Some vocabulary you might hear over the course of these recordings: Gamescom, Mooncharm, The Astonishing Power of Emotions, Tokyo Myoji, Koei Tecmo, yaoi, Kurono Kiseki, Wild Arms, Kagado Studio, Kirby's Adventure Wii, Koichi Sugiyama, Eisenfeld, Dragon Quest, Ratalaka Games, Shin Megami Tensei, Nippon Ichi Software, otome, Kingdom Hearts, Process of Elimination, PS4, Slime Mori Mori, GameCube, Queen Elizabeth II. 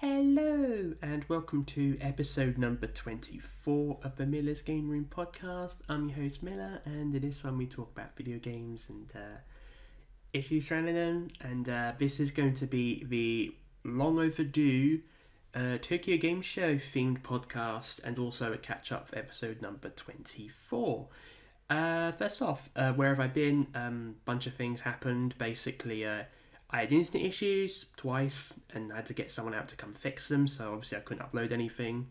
Hello and welcome to episode number 24 of the Miller's Game Room podcast. I'm your host Miller, and in this one we talk about video games and issues surrounding them. And this is going to be the long overdue Tokyo Game Show themed podcast and also a catch up for episode number 24. First off, where have I been? Bunch of things happened. Basically, I had internet issues twice and I had to get someone out to come fix them, so obviously I couldn't upload anything.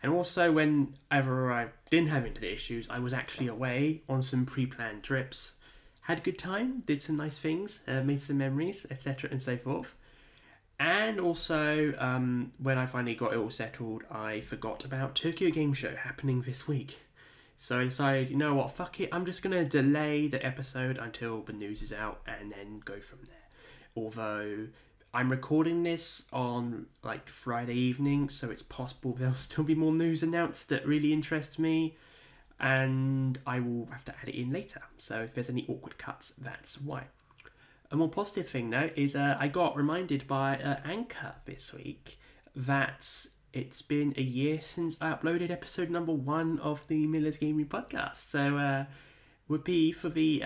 And also, whenever I didn't have internet issues, I was actually away on some pre-planned trips. Had a good time, did some nice things, made some memories, etc. and so forth. And also, when I finally got it all settled, I forgot about Tokyo Game Show happening this week. So I decided, you know what, fuck it, I'm just going to delay the episode until the news is out and then go from there. Although I'm recording this on like Friday evening, so it's possible there'll still be more news announced that really interests me, and I will have to add it in later. So if there's any awkward cuts, that's why. A more positive thing though is I got reminded by Anchor this week that it's been a year since I uploaded episode number 1 of the Miller's Gaming podcast. So would be for the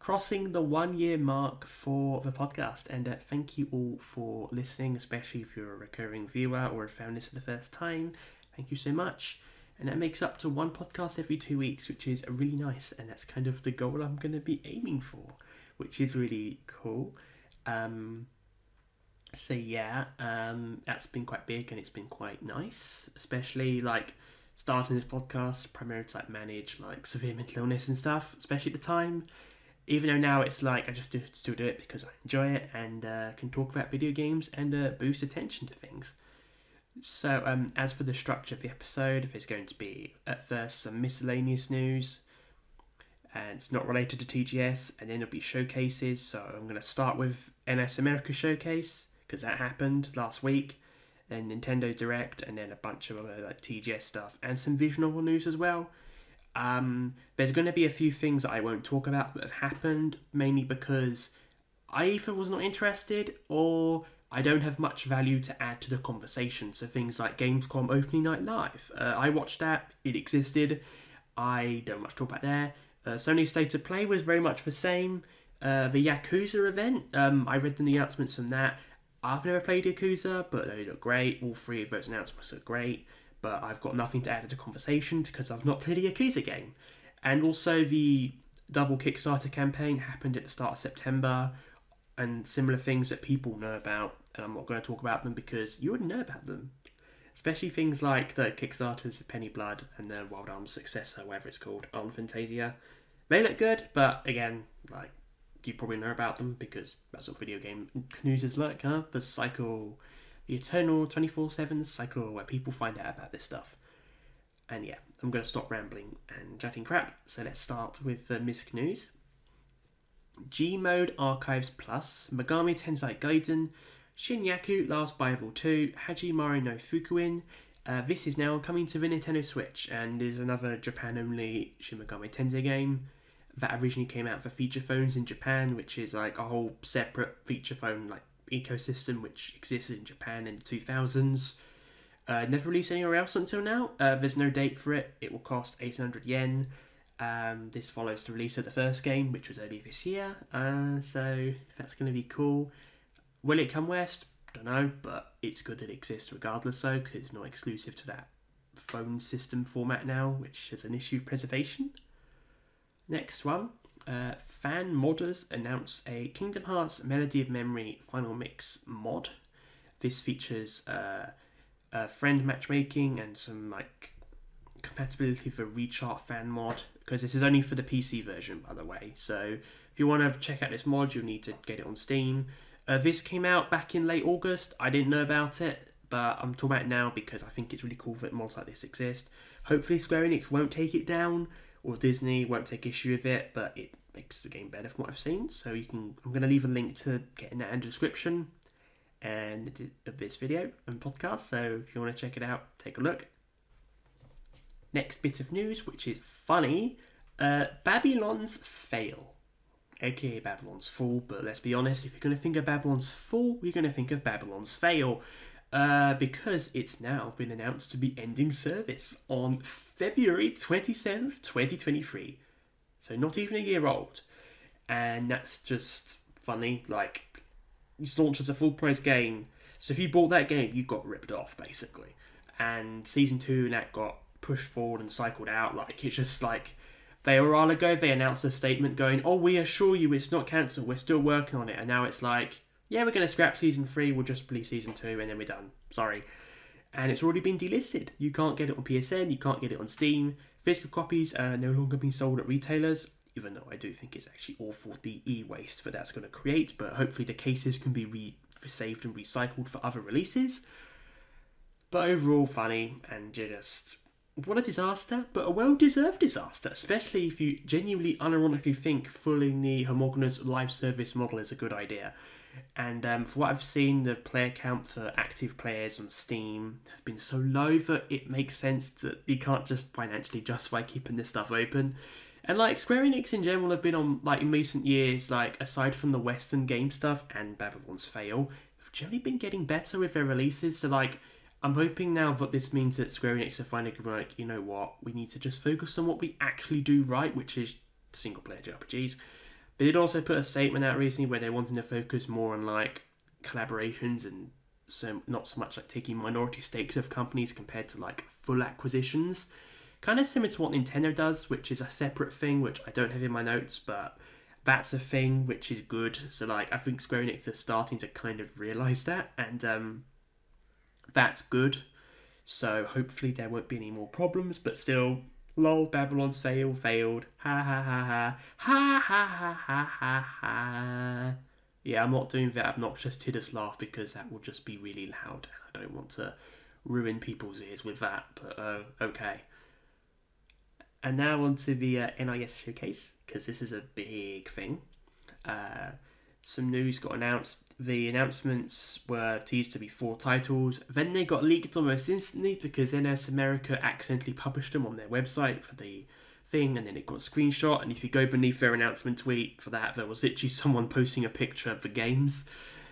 crossing the 1 year mark for the podcast, and thank you all for listening, especially if you're a recurring viewer or have found this for the first time. Thank you so much, and that makes up to one podcast every 2 weeks, which is really nice, and that's kind of the goal I'm going to be aiming for, which is really cool. That's been quite big and it's been quite nice, especially like starting this podcast primarily to like manage like severe mental illness and stuff, especially at the time, even though now it's like I just still do it because I enjoy it and can talk about video games and boost attention to things. So as for the structure of the episode, if it's going to be at first some miscellaneous news and it's not related to TGS, and then it'll be showcases. So I'm going to start with NIS America showcase because that happened last week, then Nintendo Direct, and then a bunch of other like TGS stuff, and some visual novel news as well. There's going to be a few things that I won't talk about that have happened, mainly because I either was not interested or I don't have much value to add to the conversation. So things like Gamescom opening night live. I watched that, it existed, I don't much talk about there. Sony State of Play was very much the same. The Yakuza event, I read the announcements from that. I've never played Yakuza, but they look great. All three of those announcements are great, but I've got nothing to add to the conversation because I've not played a Yakuza game. And also the double Kickstarter campaign happened at the start of September, and similar things that people know about, and I'm not going to talk about them because you wouldn't know about them. Especially things like the Kickstarters for Penny Blood and the Wild Arms successor, whatever it's called, on Fantasia. They look good, but again, like, you probably know about them because that's what video game news is like, huh? The cycle, the eternal 24/7 cycle where people find out about this stuff. And yeah, I'm going to stop rambling and chatting crap, so let's start with the music news. G-Mode Archives Plus, Megami Tensei Gaiden, Shinyaku Last Bible 2, Hajimaru no Fukuin. This is now coming to the Nintendo Switch and is another Japan-only Shin Megami Tensei game that originally came out for feature phones in Japan, which is like a whole separate feature phone like ecosystem which existed in Japan in the 2000s. Never released anywhere else until now. There's no date for it. It will cost 800 yen. This follows the release of the first game, which was earlier this year. So that's going to be cool. Will it come West? Don't know, but it's good that it exists regardless though, because it's not exclusive to that phone system format now, which is an issue of preservation. Next one, fan modders announce a Kingdom Hearts Melody of Memory Final Mix mod. This features friend matchmaking and some like compatibility for Rechart fan mod, because this is only for the PC version, by the way. So if you want to check out this mod, you'll need to get it on Steam. This came out back in late August. I didn't know about it, but I'm talking about it now because I think it's really cool that mods like this exist. Hopefully Square Enix won't take it down, or Disney won't take issue with it, but it makes the game better from what I've seen. So I'm going to leave a link to getting that in the description and of this video and podcast. So if you want to check it out, take a look. Next bit of news, which is funny, Babylon's Fall. aka Babylon's Fall, but let's be honest, if you're going to think of Babylon's Fall, you're going to think of Babylon's Fail, because it's now been announced to be ending service on February 27th, 2023. So not even a year old. And that's just funny, like, it's launched as a full-price game, so if you bought that game, you got ripped off, basically. And Season 2 and that got pushed forward and cycled out, like, it's just like, they a while ago, they announced a statement going, oh, we assure you it's not cancelled, we're still working on it, and now it's like, yeah, we're going to scrap Season 3, we'll just release Season 2, and then we're done, sorry. And it's already been delisted. You can't get it on PSN, you can't get it on Steam, physical copies are no longer being sold at retailers, even though I do think it's actually awful the e-waste that that's going to create, but hopefully the cases can be saved and recycled for other releases. But overall, funny, and just, what a disaster, but a well-deserved disaster, especially if you genuinely, unironically think fooling the homogeneous live service model is a good idea. And for what I've seen, the player count for active players on Steam have been so low that it makes sense that you can't just financially justify keeping this stuff open. And, like, Square Enix in general have been on, like, in recent years, like, aside from the Western game stuff and Babylon's Fall, have generally been getting better with their releases. So, like, I'm hoping now that this means that Square Enix are finally going to be like, you know what, we need to just focus on what we actually do right, which is single-player JRPGs. But they'd also put a statement out recently where they're wanting to focus more on, like, collaborations and so not so much, like, taking minority stakes of companies compared to, like, full acquisitions. Kind of similar to what Nintendo does, which is a separate thing, which I don't have in my notes, but that's a thing which is good. So, like, I think Square Enix are starting to kind of realise that, and that's good. So, hopefully there won't be any more problems, but still, lol, Babylon's Fall failed. Ha ha ha ha. Ha ha ha ha ha ha. Yeah, I'm not doing that obnoxious Tidus laugh because that will just be really loud, and I don't want to ruin people's ears with that, but okay. And now on to the NIS showcase, because this is a big thing. Some news got announced. The announcements were teased to be 4 titles. Then they got leaked almost instantly because NIS America accidentally published them on their website for the thing, and then it got screenshot. And if you go beneath their announcement tweet for that, there was literally someone posting a picture of the games.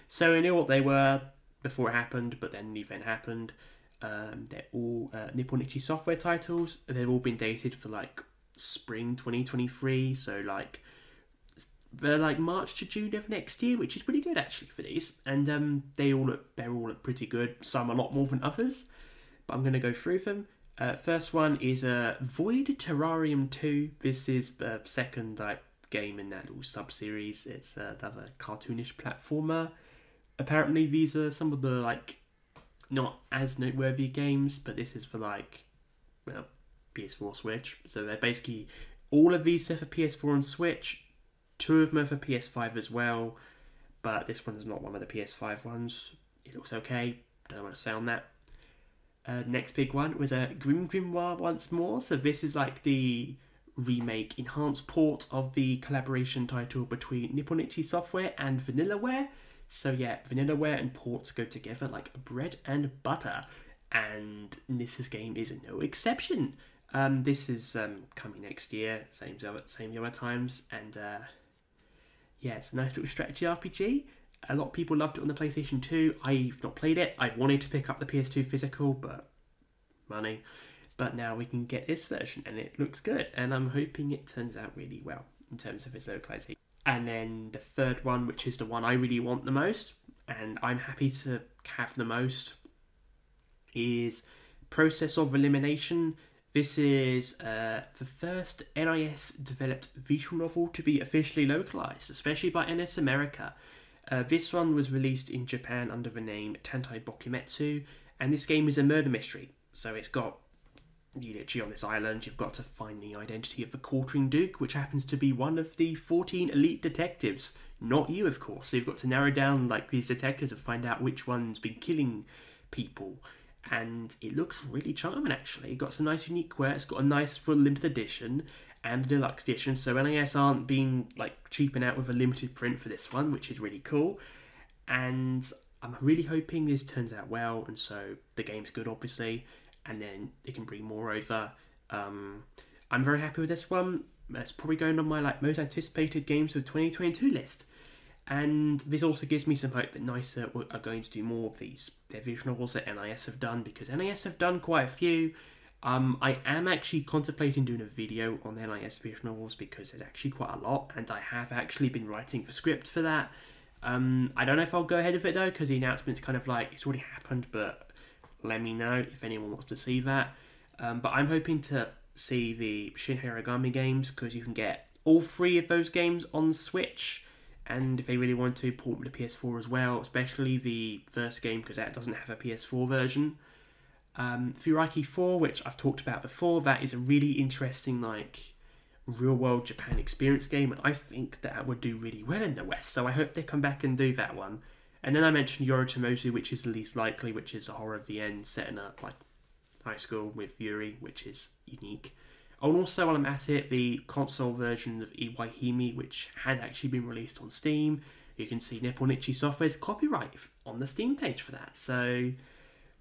So I knew what they were before it happened, but then the event happened. They're all Nippon Ichi Software titles. They've all been dated for like spring 2023, so like they're like March to June of next year, which is pretty good actually for these. And they're all look pretty good. Some a lot more than others, but I'm gonna go through them. First one is Void Terrarium 2. This is the second like game in that little sub series. It's another cartoonish platformer. Apparently these are some of the like not as noteworthy games, but this is for like, well, PS4, Switch. So they're basically, all of these are for PS4 and Switch, 2 of them are for PS5 as well, but this one is not one of the PS5 ones. It looks okay, don't want to say on that. Next big one was a Grim Grimoire once more. So this is like the remake, enhanced port of the collaboration title between Nippon Ichi Software and Vanillaware. So yeah, Vanillaware and ports go together like bread and butter, and NIS's game is no exception. This is coming next year, same times, and yeah, it's a nice little strategy RPG. A lot of people loved it on the PlayStation 2. I've not played it. I've wanted to pick up the PS2 physical, but money. But now we can get this version, and it looks good, and I'm hoping it turns out really well in terms of its localization. And then the third one, which is the one I really want the most, and I'm happy to have the most, is Process of Elimination. This is the first NIS-developed visual novel to be officially localized, especially by NIS America. This one was released in Japan under the name Tantai Bokimetsu, and this game is a murder mystery. So it's got, you literally on this island, you've got to find the identity of the quartering duke, which happens to be one of the 14 elite detectives. Not you, of course. So you've got to narrow down like these detectives and find out which one's been killing people. And it looks really charming, actually. It's got some nice unique wear. It's got a nice full limited edition and a deluxe edition. So NIS aren't being like cheaping out with a limited print for this one, which is really cool. And I'm really hoping this turns out well. And so the game's good, obviously. And then they can bring more over. I'm very happy with this one. that's probably going on my like most anticipated games of 2022 list. And this also gives me some hope that NIS are going to do more of these. Their visuals that NIS have done, because NIS have done quite a few. I am actually contemplating doing a video on NIS visuals because there's actually quite a lot, and I have actually been writing the script for that. I don't know if I'll go ahead with it though, because the announcement's kind of like, it's already happened, but let me know if anyone wants to see that. But I'm hoping to see the Shin Megami games, because you can get all three of those games on Switch, and if they really want to, port them to PS4 as well, especially the first game, because that doesn't have a PS4 version. Furiki 4, which I've talked about before, that is a really interesting, like, real-world Japan experience game, and I think that would do really well in the West, so I hope they come back and do that one. And then I mentioned Yoritomozu, which is the least likely, which is a horror of the end, setting up, like, high school with Yuri, which is unique. And also, while I'm at it, the console version of Iwaihimi, which had actually been released on Steam. You can see Nippon Ichi Software's copyright on the Steam page for that, so...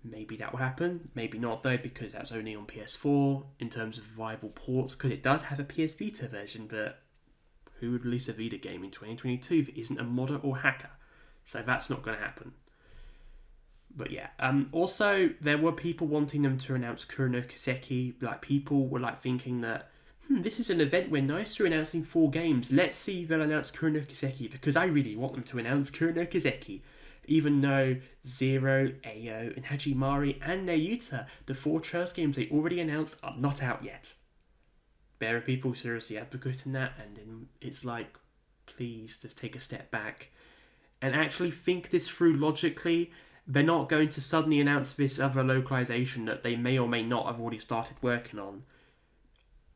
maybe that will happen, maybe not though, because that's only on PS4 in terms of viable ports, because it does have a PS Vita version, but who would release a Vita game in 2022 that isn't a modder or hacker? So that's not going to happen. But yeah, also there were people wanting them to announce Kurono Kiseki, like people were like thinking that, this is an event where NIS are announcing 4 games, let's see they'll announce Kurono Kiseki, because I really want them to announce Kurono Kiseki. Even though Zero, Ao, and Hajimari and Nayuta, the 4 Trails games they already announced, are not out yet. There are people seriously advocating that, and then it's like, please, just take a step back. And actually think this through logically. They're not going to suddenly announce this other localization that they may or may not have already started working on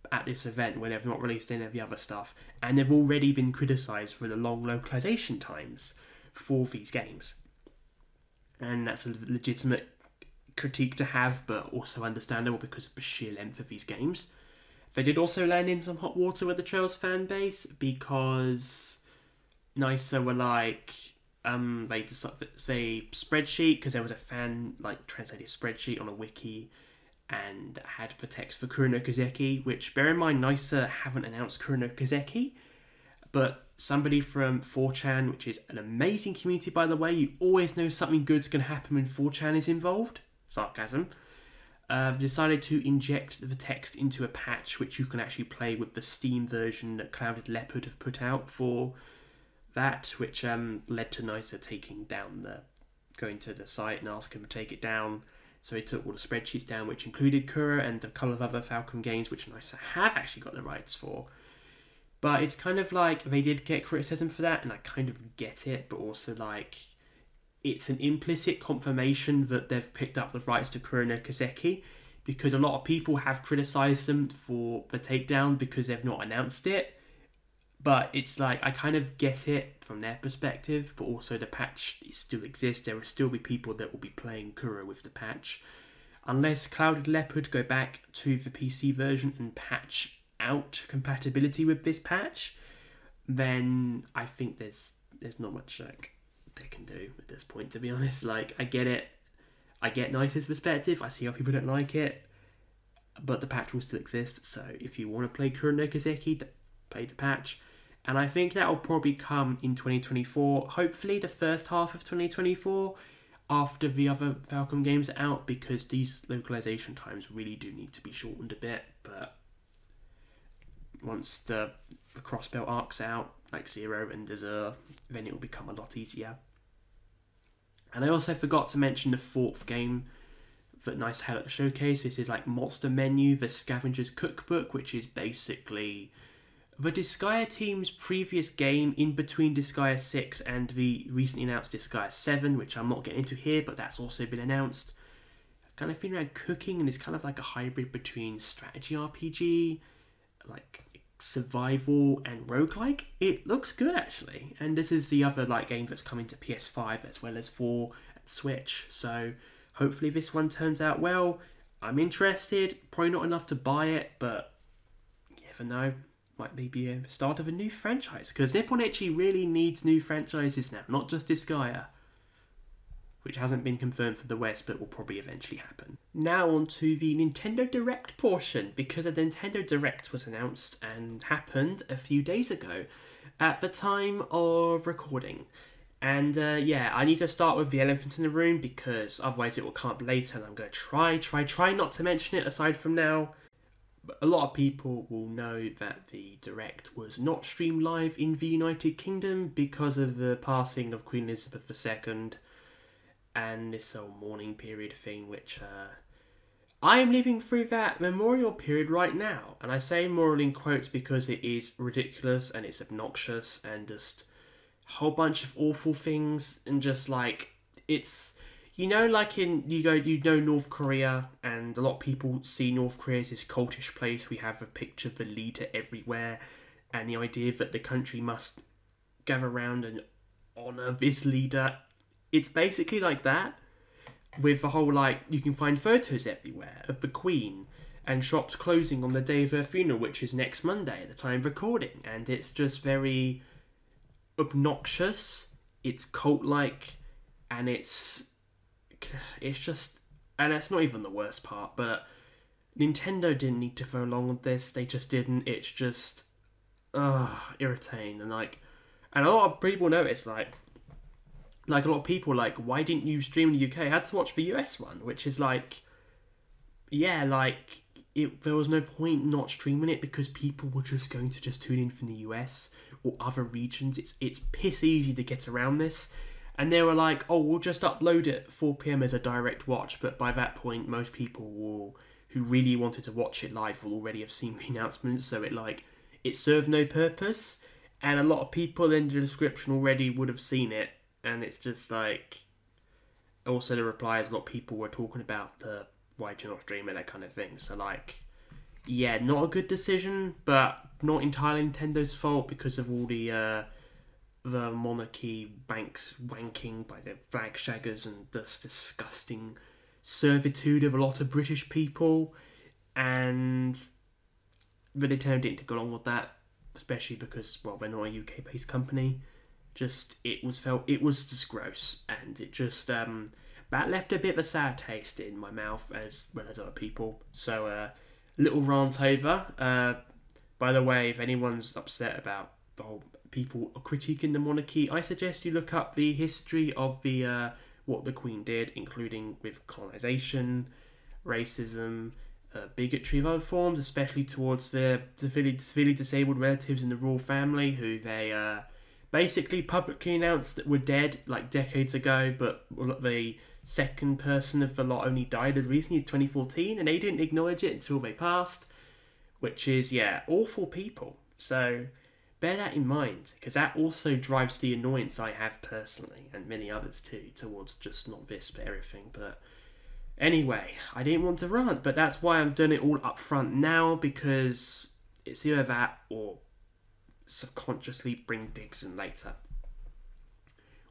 at this event, when they've not released any of the other stuff. And they've already been criticised for the long localization times for these games. And that's a legitimate critique to have, but also understandable because of the sheer length of these games. They did also land in some hot water with the Trails fan base, because NIS were like, they spreadsheet, because there was a fan like translated spreadsheet on a wiki and had the text for Kurono Kiseki, which, bear in mind, NIS haven't announced Kurono Kiseki, but somebody from 4chan, which is an amazing community, by the way. You always know something good's going to happen when 4chan is involved. Sarcasm. Decided to inject the text into a patch, which you can actually play with the Steam version that Clouded Leopard have put out for that, which led to NIS taking down going to the site and asking them to take it down. So they took all the spreadsheets down, which included Kura and a couple of other Falcom games, which NIS have actually got the rights for. But it's kind of like, they did get criticism for that, and I kind of get it, but also, like, it's an implicit confirmation that they've picked up the rights to Kurono Kiseki, because a lot of people have criticised them for the takedown because they've not announced it. But it's like, I kind of get it from their perspective, but also the patch still exists. There will still be people that will be playing Kuro with the patch. Unless Clouded Leopard go back to the PC version and patch out compatibility with this patch, then I think there's not much like they can do at this point, to be honest. Like, I get it, I get NIS's perspective, I see how people don't like it, but the patch will still exist, so if you want to play Kurono Kiseki, play the patch. And I think that will probably come in 2024, hopefully the first half of 2024, after the other Falcom games are out, because these localization times really do need to be shortened a bit. But once the crossbelt arc's out, like Zero and Desert, then it will become a lot easier. And I also forgot to mention the 4th game that NIS had at the showcase. This is like Monster Menu, the Scavenger's Cookbook, which is basically the Disgaea team's previous game in between Disgaea 6 and the recently announced Disgaea 7, which I'm not getting into here, but that's also been announced. Kind of thing around cooking, and it's kind of like a hybrid between strategy RPG, like survival and roguelike. It looks good actually, and this is the other like game that's coming to PS5 as well as 4 and Switch, so hopefully this one turns out well. I'm interested, probably not enough to buy it, but you never know, might be a start of a new franchise, because Nippon Ichi really needs new franchises now, not just Disgaea. which hasn't been confirmed for the West, but will probably eventually happen. Now on to the Nintendo Direct portion, because the Nintendo Direct was announced and happened a few days ago at the time of recording. And I need to start with the elephant in the room, because otherwise it will come up later, and I'm going to try not to mention it aside from now. But a lot of people will know that the Direct was not streamed live in the United Kingdom because of the passing of Queen Elizabeth II and this whole mourning period thing, which I am living through that memorial period right now. And I say memorial in quotes because it is ridiculous and it's obnoxious and just a whole bunch of awful things. And just like, it's, you know, like in, you go, you know, North Korea, and a lot of people see North Korea as this cultish place. We have a picture of the leader everywhere, and the idea that the country must gather around and honour this leader. It's basically like that, with the whole, like, you can find photos everywhere of the Queen and shops closing on the day of her funeral, which is next Monday at the time of recording. And it's just very obnoxious, it's cult-like, and it's just, and that's not even the worst part, but Nintendo didn't need to go along with this, they just didn't. It's just, irritating. And like, and a lot of people notice, like a lot of people, like, why didn't you stream in the UK? I had to watch the US one, which is like, yeah, like, it, there was no point not streaming it, because people were just going to just tune in from the US or other regions. It's piss easy to get around this. And they were like, oh, we'll just upload it at 4 PM as a direct watch. But by that point, most people who really wanted to watch it live will already have seen the announcement. So it served no purpose. And a lot of people in the description already would have seen it. And it's just like, also the replies, a lot of people were talking about the why do you not stream it, that kind of thing. So not a good decision, but not entirely Nintendo's fault, because of all the monarchy banks wanking by the flag shaggers and this disgusting servitude of a lot of British people. And the Nintendo didn't go along with that, especially because, well, they're not a UK-based company. Just, it was just gross, and it just, that left a bit of a sour taste in my mouth, as well as other people. So, little rant over. By the way, if anyone's upset about the whole people critiquing the monarchy, I suggest you look up the history of the, what the Queen did, including with colonisation, racism, bigotry of other forms, especially towards their severely disabled relatives in the royal family, who they, basically publicly announced that were dead like decades ago, but the second person of the lot only died as recently as 2014, and they didn't acknowledge it until they passed, which is, awful people. So bear that in mind, because that also drives the annoyance I have personally, and many others too, towards just not this but everything. But anyway, I didn't want to rant, but that's why I'm doing it all up front now, because it's either that or subconsciously bring digs in later.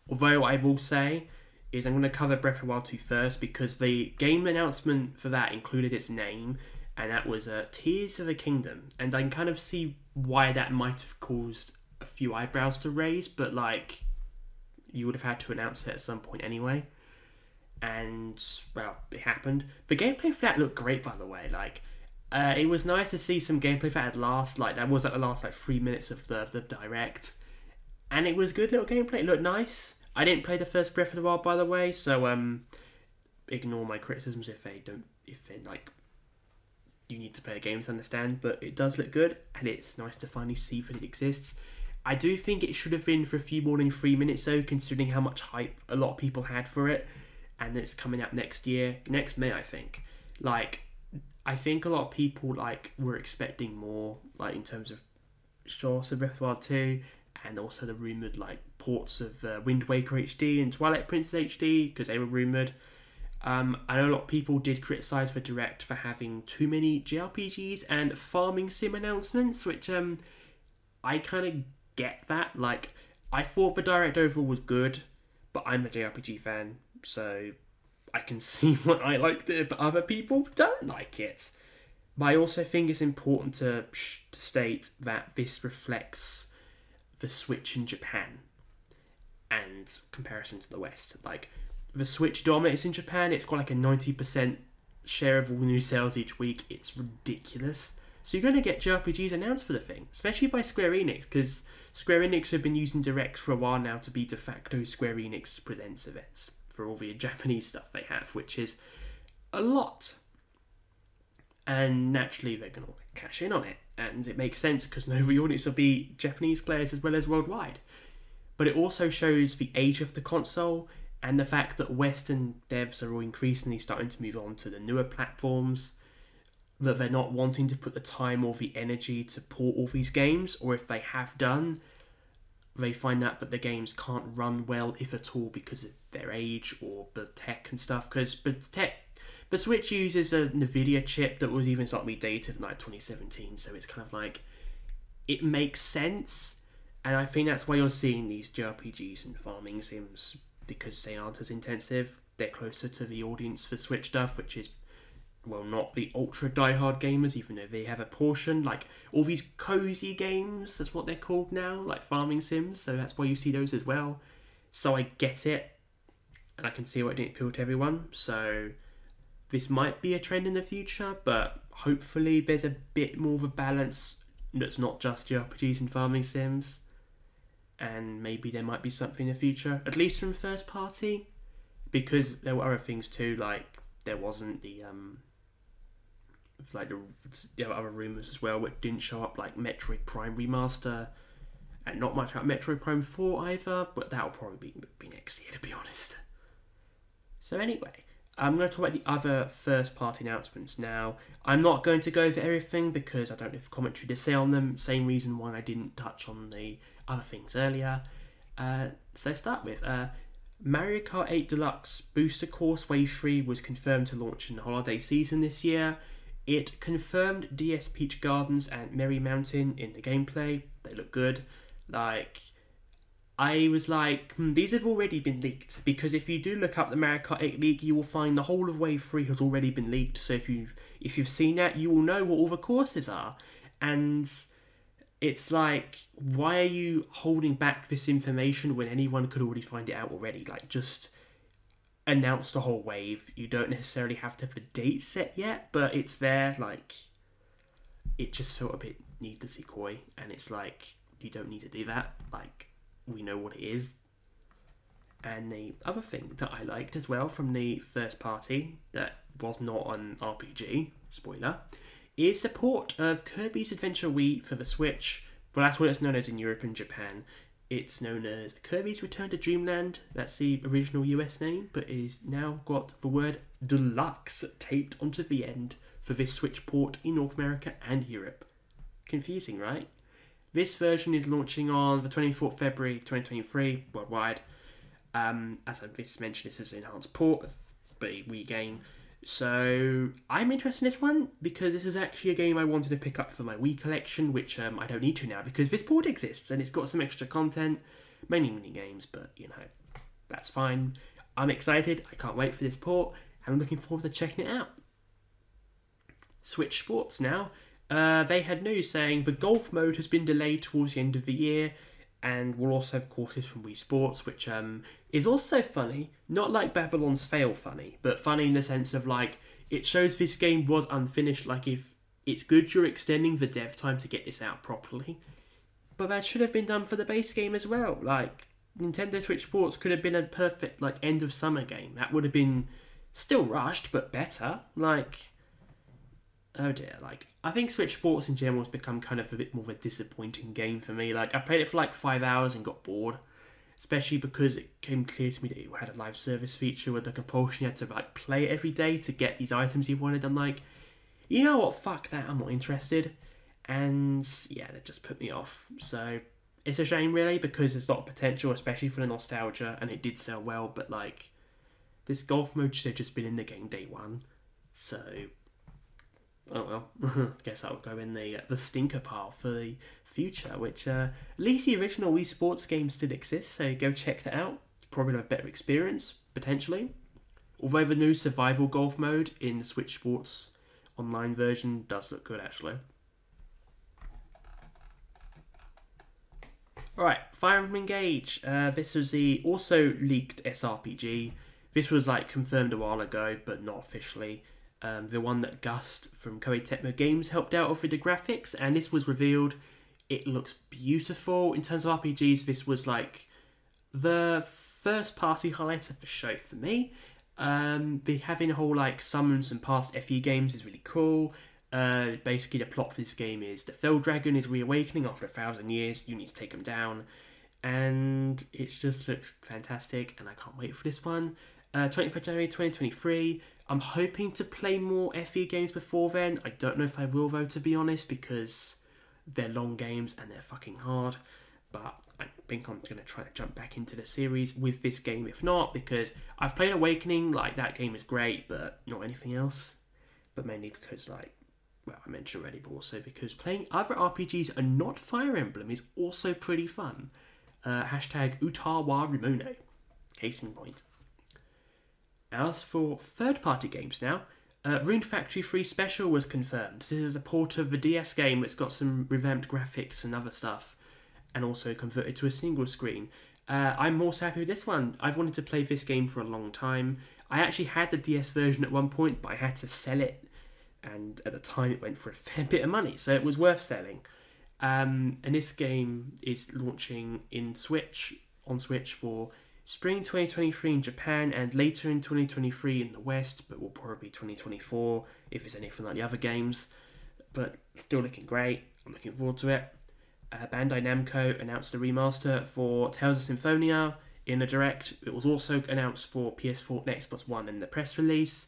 Although I will say is I'm going to cover Breath of the Wild 2 first, because the game announcement for that included its name, and that was Tears of the Kingdom, and I can kind of see why that might have caused a few eyebrows to raise, but like, you would have had to announce it at some point anyway, and well, it happened. The gameplay for that looked great, by the way. Like, it was nice to see some gameplay that had last, like, that was at the last, like, 3 minutes of the Direct. And it was good little gameplay, it looked nice. I didn't play the first Breath of the Wild, by the way, so, ignore my criticisms if you need to play the game to understand, but it does look good, and it's nice to finally see that it exists. I do think it should have been for a few more than 3 minutes, though, considering how much hype a lot of people had for it, and it's coming out next May, I think. Like, I think a lot of people, like, were expecting more, like, in terms of Breath of the Wild 2, and also the rumoured, like, ports of Wind Waker HD and Twilight Princess HD, because they were rumoured. I know a lot of people did criticise the Direct for having too many JRPGs and farming sim announcements, which, I kind of get that. Like, I thought the Direct overall was good, but I'm a JRPG fan, so I can see what I liked it, but other people don't like it. But I also think it's important to state that this reflects the Switch in Japan and comparison to the West. Like, the Switch dominates in Japan. It's got like a 90% share of all new sales each week. It's ridiculous. So you're going to get JRPGs announced for the thing, especially by Square Enix, because Square Enix have been using Direct for a while now to be de facto Square Enix Presents events for all the Japanese stuff they have, which is a lot. And naturally, they're going to cash in on it. And it makes sense because now the audience will be Japanese players as well as worldwide. But it also shows the age of the console and the fact that Western devs are all increasingly starting to move on to the newer platforms, that they're not wanting to put the time or the energy to port all these games, or if they have done, they find out that the games can't run well, if at all, because of their age or the tech and stuff, because the Switch uses a NVIDIA chip that was even slightly dated in like 2017, so it's kind of like, it makes sense, and I think that's why you're seeing these JRPGs and farming sims, because they aren't as intensive, they're closer to the audience for Switch stuff, which is, well, not the ultra diehard gamers, even though they have a portion, like all these cozy games, that's what they're called now, like farming sims, so that's why you see those as well. So I get it, and I can see why it didn't appeal to everyone, so this might be a trend in the future, but hopefully there's a bit more of a balance that's not just JRPGs and farming sims, and maybe there might be something in the future, at least from first party, because there were other things too, like there wasn't the there were other rumours as well which didn't show up, like Metroid Prime Remaster, and not much about Metroid Prime 4 either, but that'll probably be next year, to be honest. So anyway, I'm going to talk about the other first party announcements now. I'm not going to go over everything because I don't have commentary to say on them, same reason why I didn't touch on the other things earlier. So start with Mario Kart 8 Deluxe Booster Course Wave 3 was confirmed to launch in the holiday season this year. It confirmed DS Peach Gardens and Merry Mountain in the gameplay. They look good. Like, I was like, these have already been leaked, because if you do look up the Mario Kart 8 leak, you will find the whole of Wave 3 has already been leaked, so if you've seen that, you will know what all the courses are. And it's like, why are you holding back this information when anyone could already find it out already? Like, just announce the whole wave. You don't necessarily have to have a date set yet, but it's there. Like, it just felt a bit needlessly coy, and it's like, you don't need to do that. Like, we know what it is. And the other thing that I liked as well from the first party that was not on RPG, spoiler, is support of Kirby's Adventure Wii for the Switch. Well, that's what it's known as in Europe and Japan. It's known as Kirby's Return to Dreamland. That's the original US name, but is now got the word Deluxe taped onto the end for this Switch port in North America and Europe. Confusing, right? This version is launching on the 24th February 2023 worldwide. As I just mentioned, this is an enhanced port of the Wii game. So I'm interested in this one because this is actually a game I wanted to pick up for my Wii collection, which I don't need to now because this port exists and it's got some extra content, mainly mini games, but you know, that's fine. I'm excited. I can't wait for this port, and I'm looking forward to checking it out. Switch Sports now. They had news saying the golf mode has been delayed towards the end of the year, and we'll also have courses from Wii Sports, which is also funny, not like Babylon's Fall funny, but funny in the sense of, like, it shows this game was unfinished. Like, if it's good, you're extending the dev time to get this out properly, but that should have been done for the base game as well. Like, Nintendo Switch Sports could have been a perfect, like, end of summer game. That would have been still rushed, but better. Like, oh dear, like, I think Switch Sports in general has become kind of a bit more of a disappointing game for me. Like, I played it for like 5 hours and got bored, especially because it came clear to me that it had a live service feature with the compulsion you had to, like, play it every day to get these items you wanted. I'm like, you know what, fuck that, I'm not interested. And yeah, that just put me off. So it's a shame really, because there's a lot of potential, especially for the nostalgia, and it did sell well, but like, this golf mode should have just been in the game day one. So oh well, I guess that'll go in the stinker pile for the future, which at least the original Wii Sports game still exists, so go check that out. Probably have a better experience, potentially. Although the new survival golf mode in the Switch Sports online version does look good, actually. Alright, Fire Emblem Engage. This was the also leaked SRPG This was like confirmed a while ago, but not officially. The one that Gust from Koei Tecmo Games helped out with the graphics, and this was revealed. It looks beautiful. In terms of RPGs, this was like the first party highlight of the show for me. Having a whole like summons and past FE games is really cool. Basically, the plot for this game is the Fell Dragon is reawakening after 1,000 years. You need to take him down, and it just looks fantastic. And I can't wait for this one. 23rd January 2023. I'm hoping to play more FE games before then. I don't know if I will though, to be honest, because they're long games and they're fucking hard. But I think I'm going to try to jump back into the series with this game, if not, because I've played Awakening, like, that game is great, but not anything else. But mainly because, like, well, I mentioned already, but also because playing other RPGs and not Fire Emblem is also pretty fun. Hashtag Utawarerumono. Case in point. As for third-party games now, Rune Factory 3 Special was confirmed. This is a port of the DS game that's got some revamped graphics and other stuff, and also converted to a single screen. I'm also happy with this one. I've wanted to play this game for a long time. I actually had the DS version at one point, but I had to sell it, and at the time it went for a fair bit of money, so it was worth selling. And this game is launching on Switch for spring 2023 in Japan, and later in 2023 in the West, but will probably be 2024 if it's anything like the other games. But still looking great. I'm looking forward to it. Bandai Namco announced a remaster for Tales of Symphonia in the Direct. It was also announced for PS4 and Xbox One in the press release.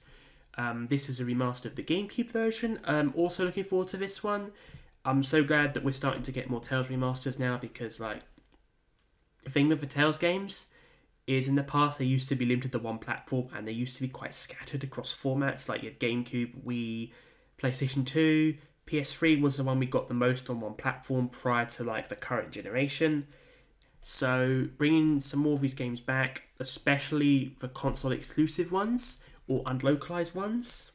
This is a remaster of the GameCube version. Also looking forward to this one. I'm so glad that we're starting to get more Tales remasters now, because, like, the thing with the Tales games is in the past they used to be limited to one platform, and they used to be quite scattered across formats, like your GameCube, Wii, PlayStation 2... PS3 was the one we got the most on one platform prior to, like, the current generation. So bringing some more of these games back, especially the console exclusive ones or unlocalized ones,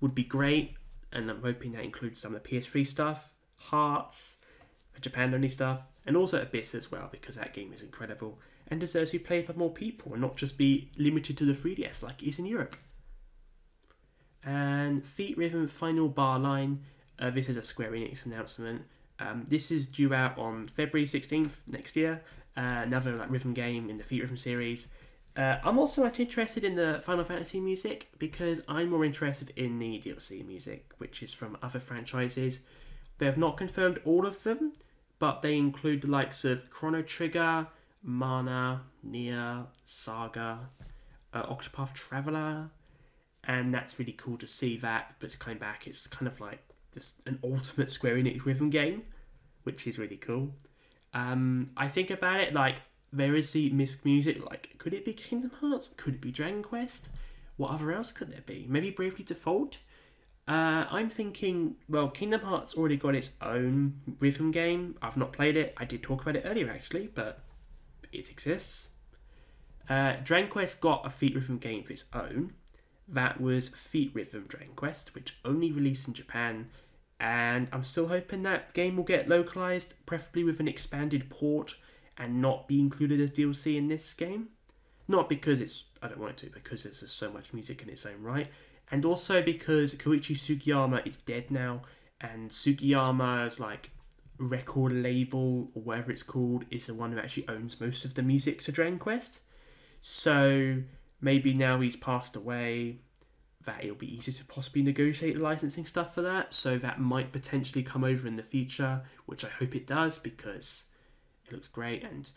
would be great. And I'm hoping that includes some of the PS3 stuff, Hearts, the Japan only stuff, and also Abyss as well, because that game is incredible and deserves to be played by more people and not just be limited to the 3DS like it is in Europe. And Feet Rhythm Final Bar Line. This is a Square Enix announcement. This is due out on February 16th next year. Another, like, rhythm game in the Feet Rhythm series. I'm also actually interested in the Final Fantasy music, because I'm more interested in the DLC music, which is from other franchises. They have not confirmed all of them, but they include the likes of Chrono Trigger, Mana, Nier, Saga, Octopath Traveler, and that's really cool to see that. But it's coming back. It's kind of like just an ultimate Square Enix rhythm game, which is really cool. I think about it, like, there is the MISC music, like, could it be Kingdom Hearts? Could it be Dragon Quest? What other else could there be? Maybe Bravely Default? I'm thinking, well, Kingdom Hearts already got its own rhythm game. I've not played it. I did talk about it earlier, actually, but it exists. Dragon Quest got a Feet Rhythm game of its own. That was Feet Rhythm Dragon Quest, which only released in Japan, and I'm still hoping that game will get localized, preferably with an expanded port, and not be included as DLC in this game. Not because I don't want it to, because there's just so much music in its own right, and also because Koichi Sugiyama is dead now, and Sugiyama's, like, record label, or whatever it's called, is the one who actually owns most of the music to Dragon Quest. So maybe now he's passed away, that it'll be easier to possibly negotiate licensing stuff for that, so that might potentially come over in the future, which I hope it does, because it looks great. And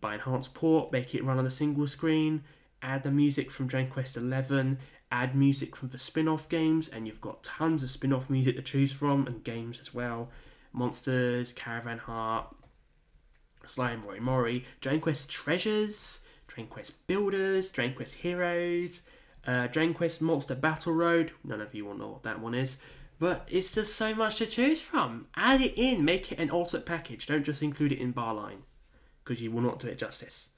by enhanced port, make it run on a single screen, add the music from Dragon Quest XI, add music from the spin-off games, and you've got tons of spin-off music to choose from, and games as well. Monsters, Caravan Heart, Slime Mori Mori, Dragon Quest Treasures, Dragon Quest Builders, Dragon Quest Heroes, Dragon Quest Monster Battle Road. None of you will know what that one is, but it's just so much to choose from. Add it in, make it an alternate package. Don't just include it in Barline, because you will not do it justice.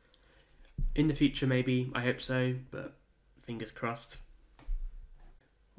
In the future, maybe. I hope so, but fingers crossed.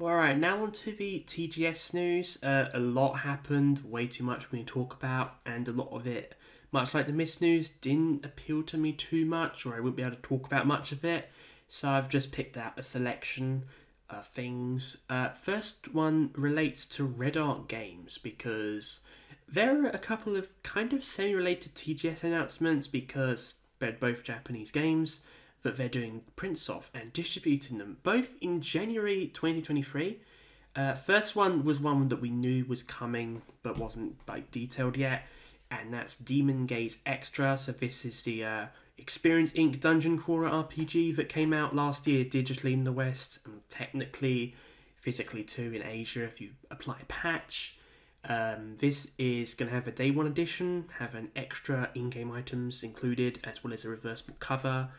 Alright, now on to the TGS news. A lot happened, way too much we need to talk about, and a lot of it, much like the MIS news, didn't appeal to me too much, or I wouldn't be able to talk about much of it. So I've just picked out a selection of things. First one relates to Red Art Games, because there are a couple of kind of semi-related TGS announcements, because they're both Japanese games that they're doing prints of and distributing them, both in January 2023. First one was one that we knew was coming but wasn't like detailed yet, and that's Demon Gaze Extra. So this is the Experience Inc. dungeon crawler RPG that came out last year digitally in the West, and technically physically too in Asia if you apply a patch. This is going to have a day one edition, have an extra in-game items included, as well as a reversible cover.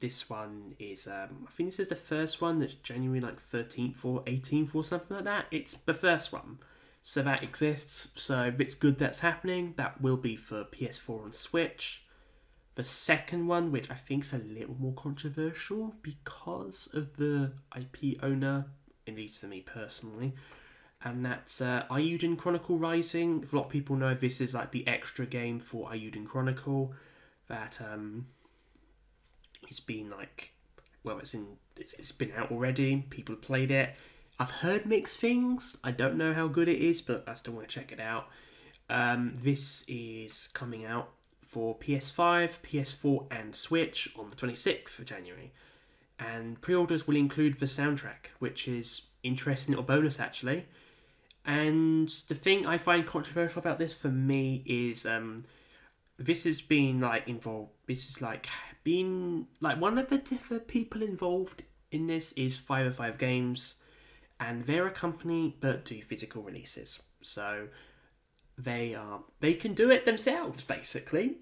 This one is, I think this is the first one that's January like 13th or 18th or something like that. It's the first one, so that exists. So it's good that's happening. That will be for PS4 and Switch. The second one, which I think is a little more controversial because of the IP owner, at least for me personally, and that's Eiyuden Chronicle Rising. A lot of people know this is like the extra game for Eiyuden Chronicle that it's been like, well, it's been out already. People have played it. I've heard mixed things. I don't know how good it is, but I still want to check it out. This is coming out for PS5, PS4 and Switch on the 26th of January. And pre-orders will include the soundtrack, which is interesting little bonus actually. And the thing I find controversial about this for me is this has been like involved, this is like been like one of the different people involved in this is 505 Games, and they're a company that do physical releases. So they can do it themselves, basically.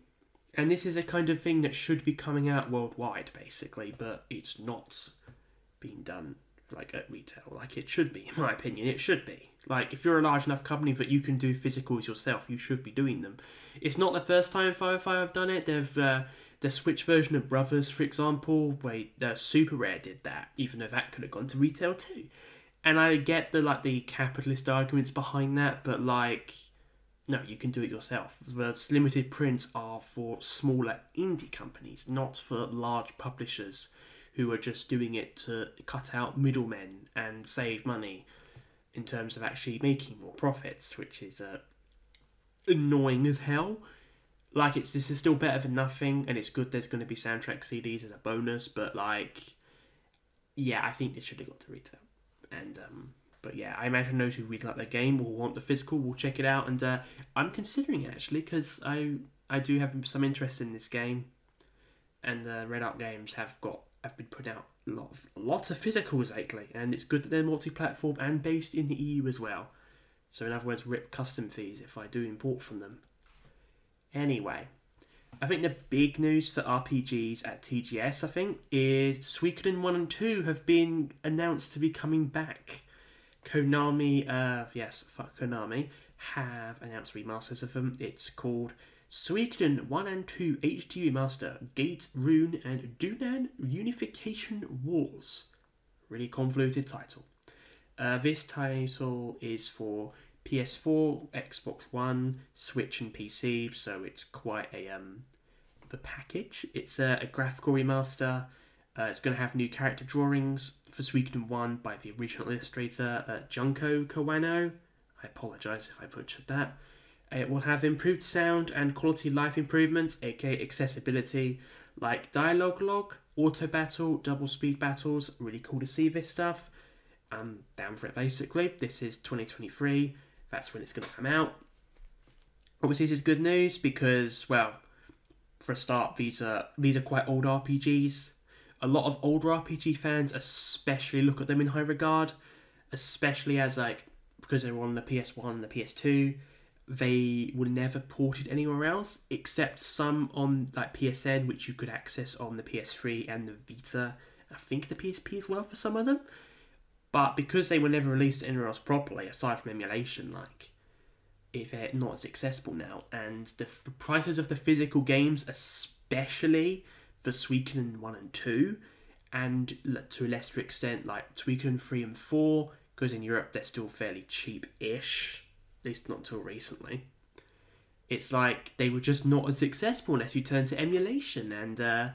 And this is a kind of thing that should be coming out worldwide, basically, but it's not being done, like, at retail. Like, it should be, in my opinion. It should be. Like, if you're a large enough company that you can do physicals yourself, you should be doing them. It's not the first time 505 have done it. They've, the Switch version of Brothers, for example, where Super Rare did that, even though that could have gone to retail too. And I get the capitalist arguments behind that, but, like, no, you can do it yourself. The limited prints are for smaller indie companies, not for large publishers who are just doing it to cut out middlemen and save money in terms of actually making more profits, which is annoying as hell. Like, this is still better than nothing, and it's good there's going to be soundtrack CDs as a bonus, but, like, yeah, I think this should have got to retail. And, but yeah, I imagine those who really like the game will want the physical, will check it out. And I'm considering it, actually, because I do have some interest in this game. And Red Art Games have been putting out lots of physicals lately. And it's good that they're multi-platform and based in the EU as well. So in other words, rip custom fees if I do import from them. Anyway, I think the big news for RPGs at TGS, is Suikoden 1 and 2 have been announced to be coming back. Konami, Konami, have announced remasters of them. It's called Suikoden 1 and 2 HD Remaster, Gate, Rune, and Dunan Unification Wars. Really convoluted title. This title is for PS4, Xbox One, Switch and PC, so it's quite the package. It's a graphical remaster. It's going to have new character drawings for Suikoden 1 by the original illustrator Junko Kawano. I apologise if I butchered that. It will have improved sound and quality of life improvements, aka accessibility, like dialogue log, auto battle, double speed battles. Really cool to see this stuff. I'm down for it, basically. This is 2023. That's when it's going to come out. Obviously, this is good news because, well, for a start, these are quite old RPGs. A lot of older RPG fans especially look at them in high regard, especially as, like, because they were on the PS1 and the PS2, they were never ported anywhere else, except some on, like, PSN, which you could access on the PS3 and the Vita, I think the PSP as well for some of them, but because they were never released anywhere else properly, aside from emulation, like, if they're not as accessible now, and the prices of the physical games especially, for Suikoden 1 and 2, and to a lesser extent, like Suikoden 3 and 4, because in Europe they're still fairly cheap-ish, at least not till recently. It's like they were just not as accessible unless you turn to emulation, and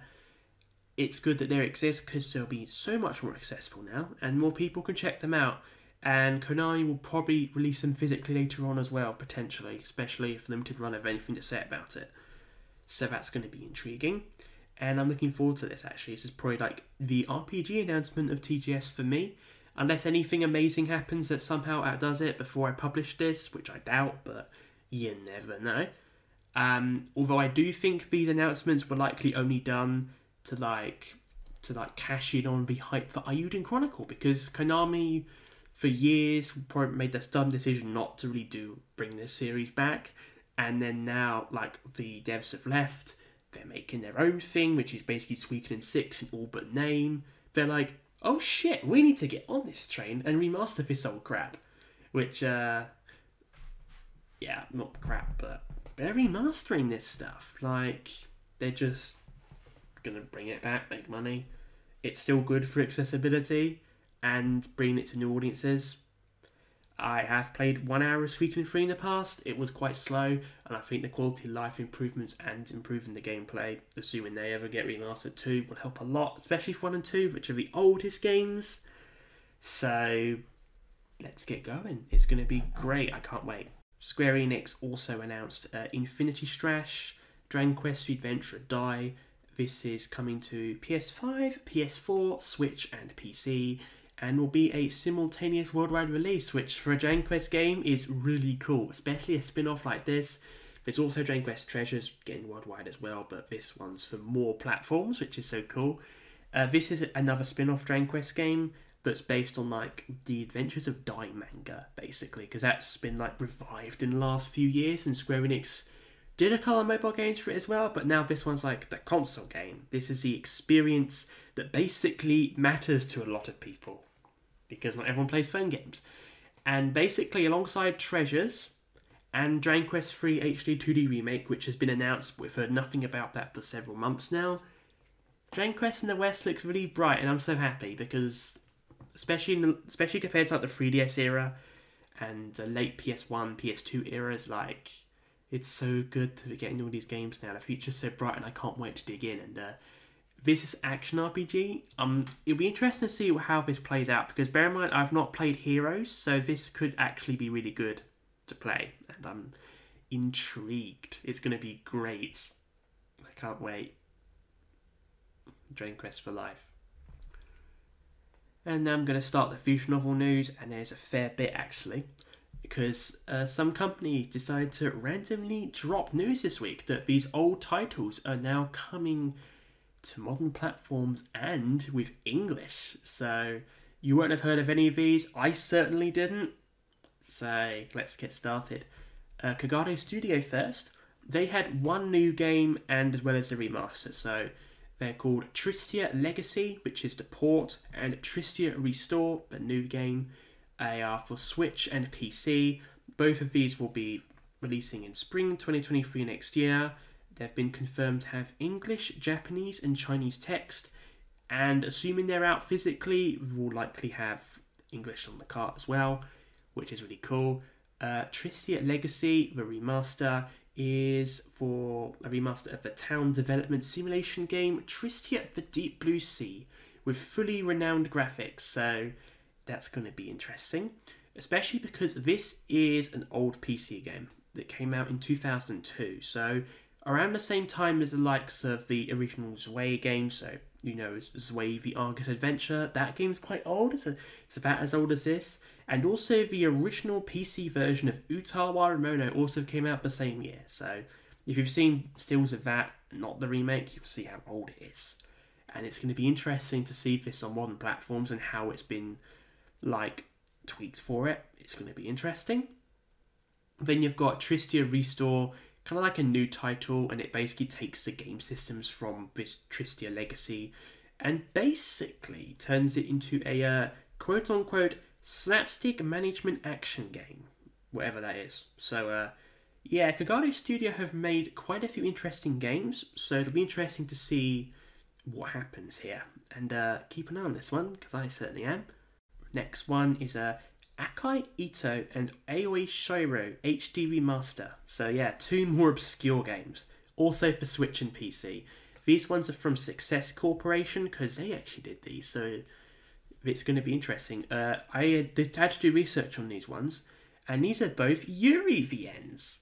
it's good that they exist because they'll be so much more accessible now and more people can check them out. And Konami will probably release them physically later on as well, potentially, especially if Limited Run have anything to say about it. So that's going to be intriguing. And I'm looking forward to this, actually. This is probably like the RPG announcement of TGS for me. Unless anything amazing happens that somehow outdoes it before I publish this, which I doubt, but you never know. Although I do think these announcements were likely only done to cash in on the hype for Iuden Chronicle, because Konami... for years, probably made this dumb decision not to really bring this series back, and then now, the devs have left, they're making their own thing, which is basically Suikoden 6 in all but name. They're like, oh shit, we need to get on this train and remaster this old crap, which, yeah, not crap, but they're remastering this stuff. They're just gonna bring it back, make money. It's still good for accessibility, and bringing it to new audiences. I have played 1 hour of Suikoden 3 in the past. It was quite slow, and I think the quality of life improvements and improving the gameplay, assuming they ever get remastered too, will help a lot, especially for 1 and 2, which are the oldest games. So, let's get going. It's going to be great. I can't wait. Square Enix also announced Infinity Strash, Dragon Quest: The Adventure of Dai. This is coming to PS5, PS4, Switch, and PC, and will be a simultaneous worldwide release, which for a Dragon Quest game is really cool, especially a spin-off like this. There's also Dragon Quest Treasures, getting worldwide as well, but this one's for more platforms, which is so cool. This is another spin-off Dragon Quest game that's based on, the Adventures of Dai manga, basically, because that's been, revived in the last few years, and Square Enix did a couple of mobile games for it as well, but now this one's the console game. This is the experience that basically matters to a lot of people, because not everyone plays phone games. And basically, alongside Treasures and Dragon Quest III HD 2D Remake, which has been announced, we've heard nothing about that for several months now, Dragon Quest in the West looks really bright, and I'm so happy, because especially compared to the 3DS era and the late PS1, PS2 eras, it's so good to be getting all these games now. The future's so bright, and I can't wait to dig in. And this is action RPG. It'll be interesting to see how this plays out, because bear in mind I've not played Heroes, so this could actually be really good to play, and I'm intrigued. It's going to be great. I can't wait. Dragon Quest for life. And now I'm going to start the Fusion Novel news, and there's a fair bit actually, because some company decided to randomly drop news this week that these old titles are now coming to modern platforms and with English. So you won't have heard of any of these. I certainly didn't. So let's get started. Kagado Studio first. They had one new game and as well as the remaster. So they're called Tristia Legacy, which is the port, and Tristia Restore, the new game. They are for Switch and PC. Both of these will be releasing in spring 2023 next year. They've been confirmed to have English, Japanese, and Chinese text, and assuming they're out physically, will likely have English on the cart as well, which is really cool. Tristia Legacy, the remaster, is for a remaster of the town development simulation game Tristia the Deep Blue Sea, with fully renowned graphics, so that's going to be interesting, especially because this is an old PC game that came out in 2002, so around the same time as the likes of the original Zwei game, so Zwei the Argus Adventure, that game's quite old, it's about as old as this, and also the original PC version of Utawarerumono also came out the same year, so if you've seen stills of that, not the remake, you'll see how old it is, and it's going to be interesting to see this on modern platforms and how it's been tweaks for it. It's going to be interesting. Then you've got Tristia Restore, kind of a new title, and it basically takes the game systems from this Tristia Legacy and basically turns it into a quote-unquote slapstick management action game, whatever that is. So yeah, Kagado Studio have made quite a few interesting games, so it'll be interesting to see what happens here, and keep an eye on this one, because I certainly am. Next one is Akai Ito and Aoi Shiro HD Remaster. So yeah, two more obscure games, also for Switch and PC. These ones are from Success Corporation, because they actually did these, so it's going to be interesting. I had to do research on these ones, and these are both Yuri VNs,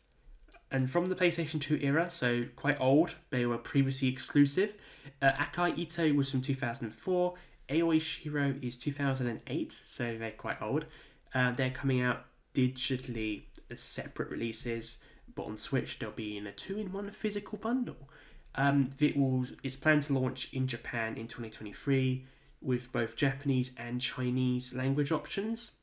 and from the PlayStation 2 era, so quite old. They were previously exclusive. Akai Ito was from 2004, Aoi Shiro is 2008, so they're quite old. They're coming out digitally as separate releases, but on Switch they'll be in a 2-in-1 physical bundle. It's planned to launch in Japan in 2023 with both Japanese and Chinese language options.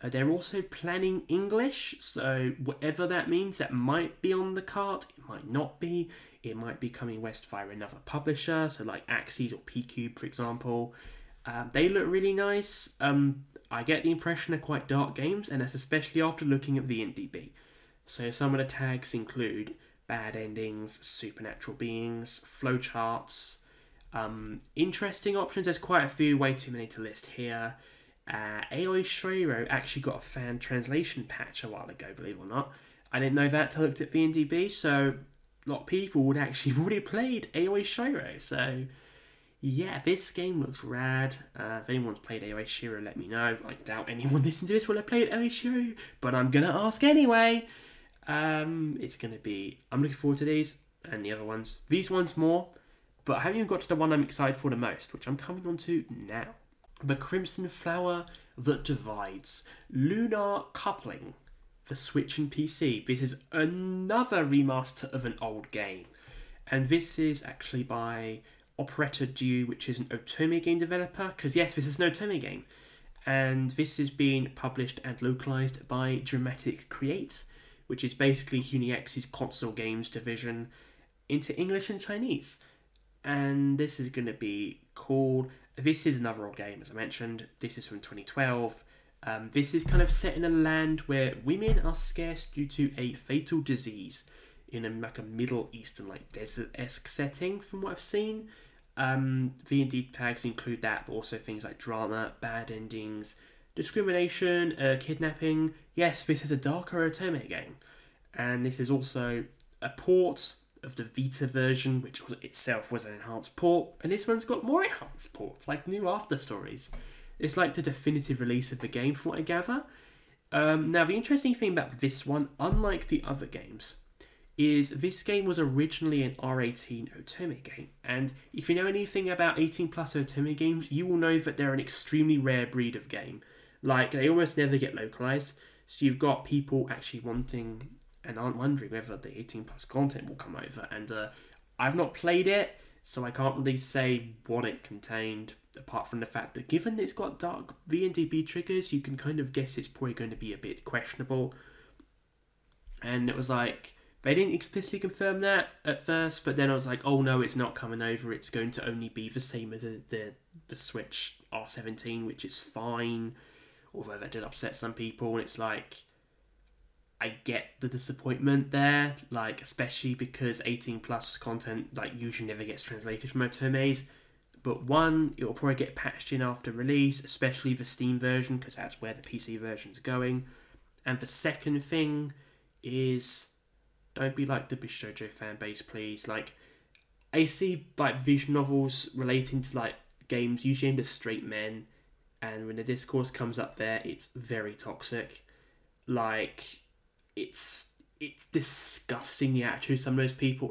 They're also planning English, so whatever that means, that might be on the cart, it might not be. It might be coming west via another publisher, so like Axis or P-Cube, for example. They look really nice. I get the impression they're quite dark games, and that's especially after looking at the IndieB. So some of the tags include bad endings, supernatural beings, flowcharts, interesting options. There's quite a few, way too many to list here. Aoi Shiro actually got a fan translation patch a while ago, believe it or not. I didn't know that till I looked at BNDB, so a lot of people would actually have already played Aoi Shiro. So, yeah, this game looks rad. If anyone's played Aoi Shiro, let me know. I doubt anyone listening to this will have played Aoi Shiro, but I'm going to ask anyway. I'm looking forward to these and the other ones. These ones more, but I haven't even got to the one I'm excited for the most, which I'm coming on to now. The Crimson Flower That Divides. Lunar Coupling for Switch and PC. This is another remaster of an old game. And this is actually by Operetta Dew, which is an Otome game developer. Because yes, this is an Otome game. And this is being published and localized by Dramatic Create, which is basically Huniex's console games division, into English and Chinese. And this is going to be cool. This is another old game, as I mentioned. This is from 2012. This is kind of set in a land where women are scarce due to a fatal disease in a Middle Eastern, desert-esque setting, from what I've seen. V&D tags include that, but also things like drama, bad endings, discrimination, kidnapping. Yes, this is a darker Otome game. And this is also a port of the Vita version, which itself was an enhanced port. And this one's got more enhanced ports, like new after stories. It's like the definitive release of the game, from what I gather. Now, the interesting thing about this one, unlike the other games, is this game was originally an R18 Otome game. And if you know anything about 18-plus Otome games, you will know that they're an extremely rare breed of game. They almost never get localized, so you've got people actually wanting and aren't wondering whether the 18-plus content will come over. And I've not played it, so I can't really say what it contained, apart from the fact that given it's got dark VNDB triggers, you can kind of guess it's probably going to be a bit questionable. And it was like, they didn't explicitly confirm that at first, but then I was like, oh no, it's not coming over. It's going to only be the same as the Switch R17, which is fine, although that did upset some people. And it's like, I get the disappointment there, especially because 18-plus content usually never gets translated from Otomes. But one, it'll probably get patched in after release, especially the Steam version, because that's where the PC version's going. And the second thing is, don't be like the Bishoujo fan base, please. I see visual novels relating to games usually aimed at straight men, and when the discourse comes up there, it's very toxic. It's disgusting, the attitude of some of those people.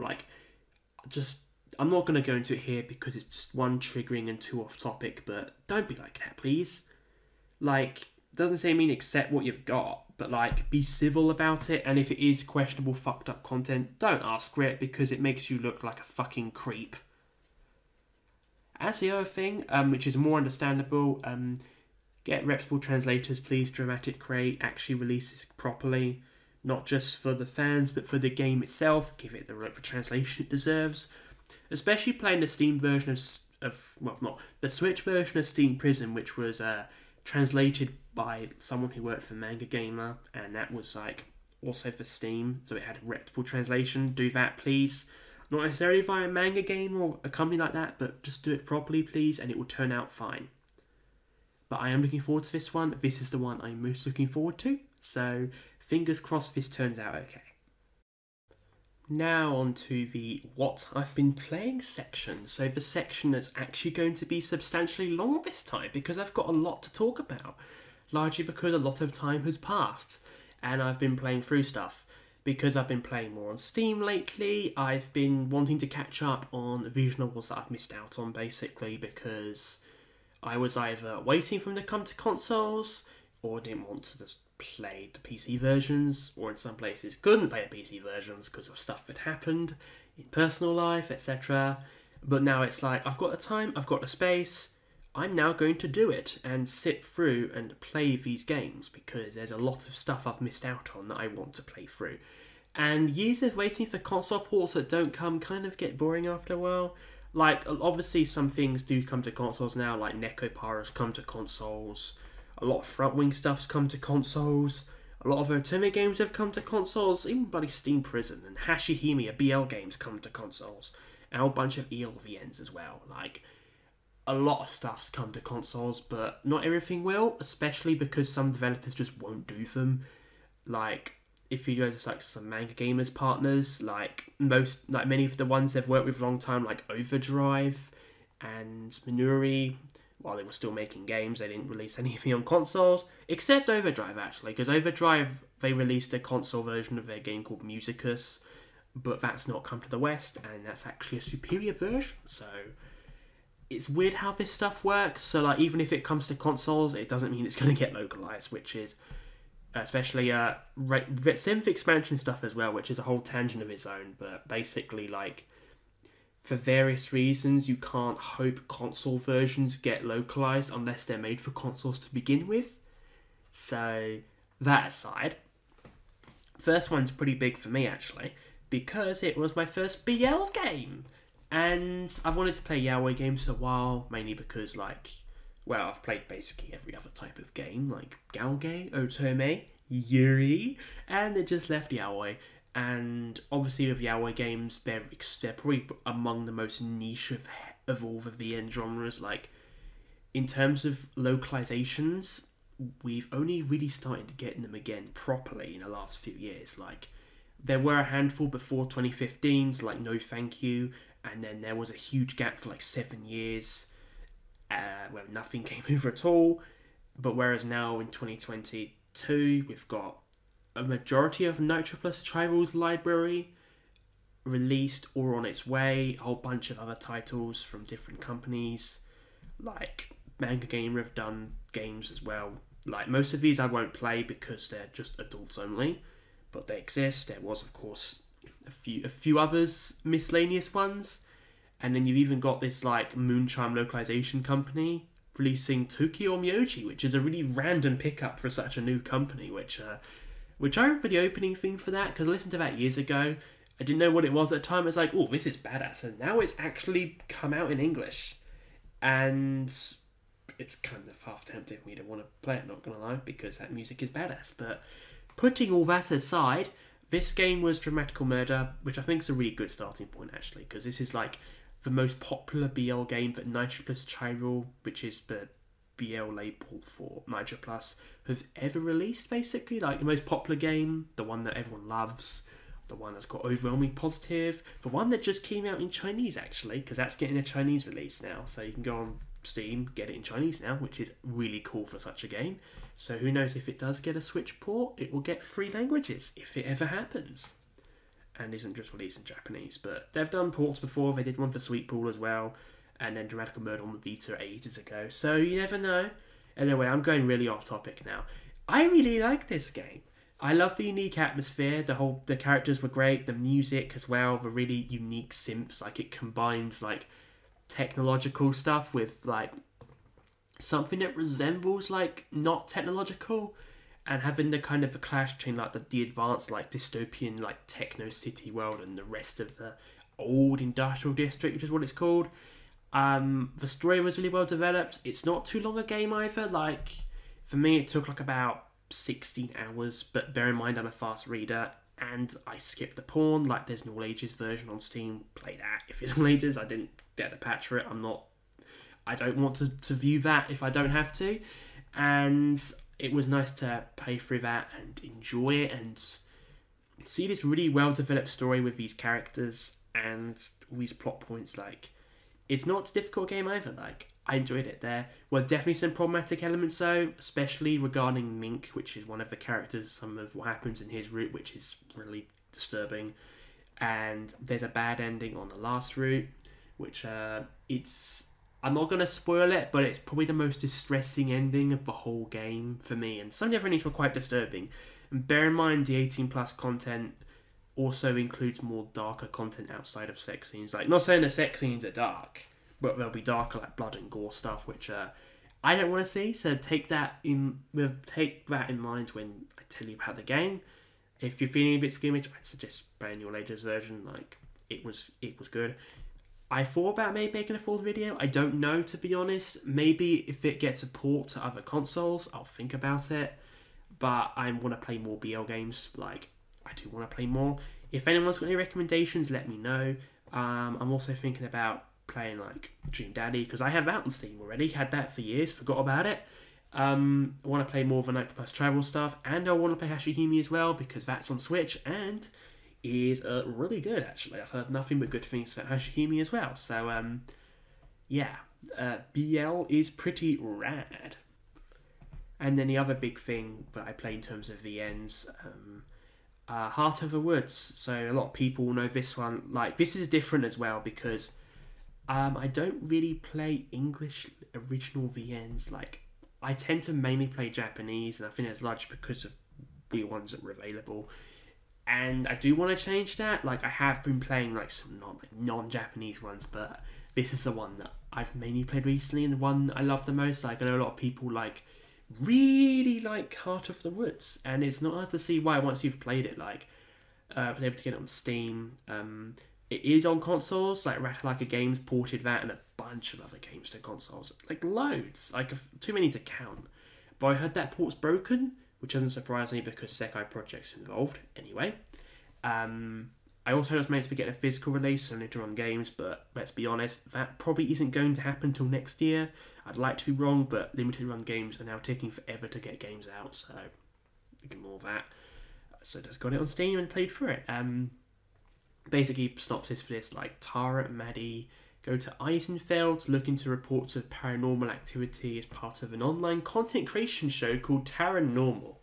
I'm not gonna go into it here because it's just one triggering and two off topic. But don't be like that, please. Doesn't say mean accept what you've got, but be civil about it. And if it is questionable, fucked up content, don't ask for it because it makes you look like a fucking creep. As the other thing, which is more understandable, get reputable translators, please. Dramatic Create actually release this properly, not just for the fans, but for the game itself. Give it the right for translation it deserves, especially playing the Steam version of the Switch version of Steam Prison, which was translated by someone who worked for Manga Gamer, and that was also for Steam, so it had a reputable translation. Do that, please. Not necessarily via Manga Gamer or a company like that, but just do it properly, please, and it will turn out fine. But I am looking forward to this one. This is the one I'm most looking forward to, so fingers crossed this turns out okay. Now on to the what I've been playing section. So the section that's actually going to be substantially long this time because I've got a lot to talk about. Largely because a lot of time has passed and I've been playing through stuff. Because I've been playing more on Steam lately, I've been wanting to catch up on visual novels that I've missed out on basically because I was either waiting for them to come to consoles or didn't want to just play the PC versions, or in some places couldn't play the PC versions because of stuff that happened in personal life, etc. But now it's like, I've got the time, I've got the space, I'm now going to do it and sit through and play these games because there's a lot of stuff I've missed out on that I want to play through. And years of waiting for console ports that don't come kind of get boring after a while. Like, obviously some things do come to consoles now, like Nekopara's come to consoles. A lot of Front Wing stuff's come to consoles, a lot of Otome games have come to consoles, even bloody Steam Prison and Hashihime BL games come to consoles, and a whole bunch of ELVNs as well. Like, a lot of stuff's come to consoles, but not everything will, especially because some developers just won't do them. Like, if you go to like some manga gamers partners, like many of the ones they've worked with a long time, like Overdrive and Minuri, while they were still making games, they didn't release anything on consoles, except Overdrive, actually, because Overdrive, they released a console version of their game called Musicus, but that's not come to the West, and that's actually a superior version, so it's weird how this stuff works. So, like, even if it comes to consoles, it doesn't mean it's going to get localized, which is, especially, Synth expansion stuff as well, which is a whole tangent of its own, but basically, like, for various reasons, you can't hope console versions get localized unless they're made for consoles to begin with. So, that aside, first one's pretty big for me, actually, because it was my first BL game. And I've wanted to play yaoi games for a while, mainly because, like, well, I've played basically every other type of game, like Galgame, Otome, Yuri, and it just left yaoi. And obviously with yaoi games, they're probably among the most niche of all the VN genres. Like, in terms of localizations, we've only really started getting them again properly in the last few years. Like, there were a handful before 2015, so like No Thank You, and then there was a huge gap for like 7 years where nothing came over at all. But whereas now in 2022, we've got a majority of Nitro Plus Tribal's library released or on its way, a whole bunch of other titles from different companies, like Manga Gamer have done games as well. Like, most of these I won't play because they're just adults only, but they exist. There was, of course, a few others, miscellaneous ones, and then you've even got this like Mooncharm localization company releasing Tokyo Myoji, which is a really random pickup for such a new company, which I remember the opening theme for that, because I listened to that years ago. I didn't know what it was at the time. It's like, oh, this is badass. And now it's actually come out in English. And it's kind of half tempting for me to want to play it, not going to lie, because that music is badass. But putting all that aside, this game was Dramatical Murder, which I think is a really good starting point, actually, because this is like the most popular BL game that Nitro Plus Chiral, which is the BL label for Nitro Plus, have ever released, basically. Like, the most popular game, the one that everyone loves, the one that's got overwhelming positive, the one that just came out in Chinese, actually, because that's getting a Chinese release now, so you can go on Steam, get it in Chinese now, which is really cool for such a game. So who knows, if it does get a Switch port, it will get 3 languages, if it ever happens, and isn't just released in Japanese. But they've done ports before. They did one for Sweetpool as well, and then Dramatical Murder on the Vita ages ago, so you never know. Anyway, I'm going really off topic now. I really like this game. I love the unique atmosphere, the characters were great, the music as well, the really unique synths. Like, it combines like technological stuff with like something that resembles like not technological, and having the kind of a clash between like the advanced like dystopian like techno city world and the rest of the old industrial district, which is what it's called. The story was really well developed. It's not too long a game either. Like, for me it took like about 16 hours, but bear in mind I'm a fast reader and I skipped the porn. Like, there's an all ages version on Steam, play that if it's all ages. I didn't get the patch for it. I don't want to view that if I don't have to. And it was nice to play through that and enjoy it and see this really well-developed story with these characters and all these plot points. Like, it's not a difficult game either. Like, I enjoyed it. There were definitely some problematic elements, though, especially regarding Mink, which is one of the characters, some of what happens in his route, which is really disturbing. And there's a bad ending on the last route, which I'm not going to spoil it, but it's probably the most distressing ending of the whole game for me. And some of the other endings were quite disturbing. And bear in mind, the 18+ content also includes more darker content outside of sex scenes. Like, not saying the sex scenes are dark, but there'll be darker, like, blood and gore stuff, which I don't want to see. So take that in mind when I tell you about the game. If you're feeling a bit squeamish, I'd suggest playing your latest version. Like, it was good. I thought about maybe making a full video. I don't know, to be honest. Maybe if it gets a port to other consoles, I'll think about it. But I want to play more BL games. Like, I do want to play more. If anyone's got any recommendations, let me know. I'm also thinking about playing, like, Dream Daddy, because I have that on Steam already. Had that for years. Forgot about it. I want to play more of the Night Plus Travel stuff. And I want to play Hashihime as well, because that's on Switch. And is really good, actually. I've heard nothing but good things about Hashihime as well. So, BL is pretty rad. And then the other big thing that I play in terms of the ends, Heart of the Woods. So a lot of people know this one. Like, this is different as well, because I don't really play English original VNs. Like, I tend to mainly play Japanese, and I think that's largely because of the ones that were available. And I do want to change that. Like, I have been playing, like, some non-Japanese ones, but this is the one that I've mainly played recently and the one I love the most. Like, I know a lot of people, like, really like Heart of the Woods, and it's not hard to see why once you've played it. Like, I've been able to get it on Steam. It is on consoles. Like, Ratalaka Games ported that and a bunch of other games to consoles. Like, loads. Like, too many to count. But I heard that port's broken, which doesn't surprise me because Sekai Project's involved, anyway. I also know it's meant to be getting a physical release on Nidoron Games, but let's be honest, that probably isn't going to happen till next year. I'd like to be wrong, but limited run games are now taking forever to get games out, so ignore that. So just got it on Steam and played through it. Basically, synopsis for this, like, Tara and Maddie go to Eisenfeld to look into reports of paranormal activity as part of an online content creation show called Taranormal,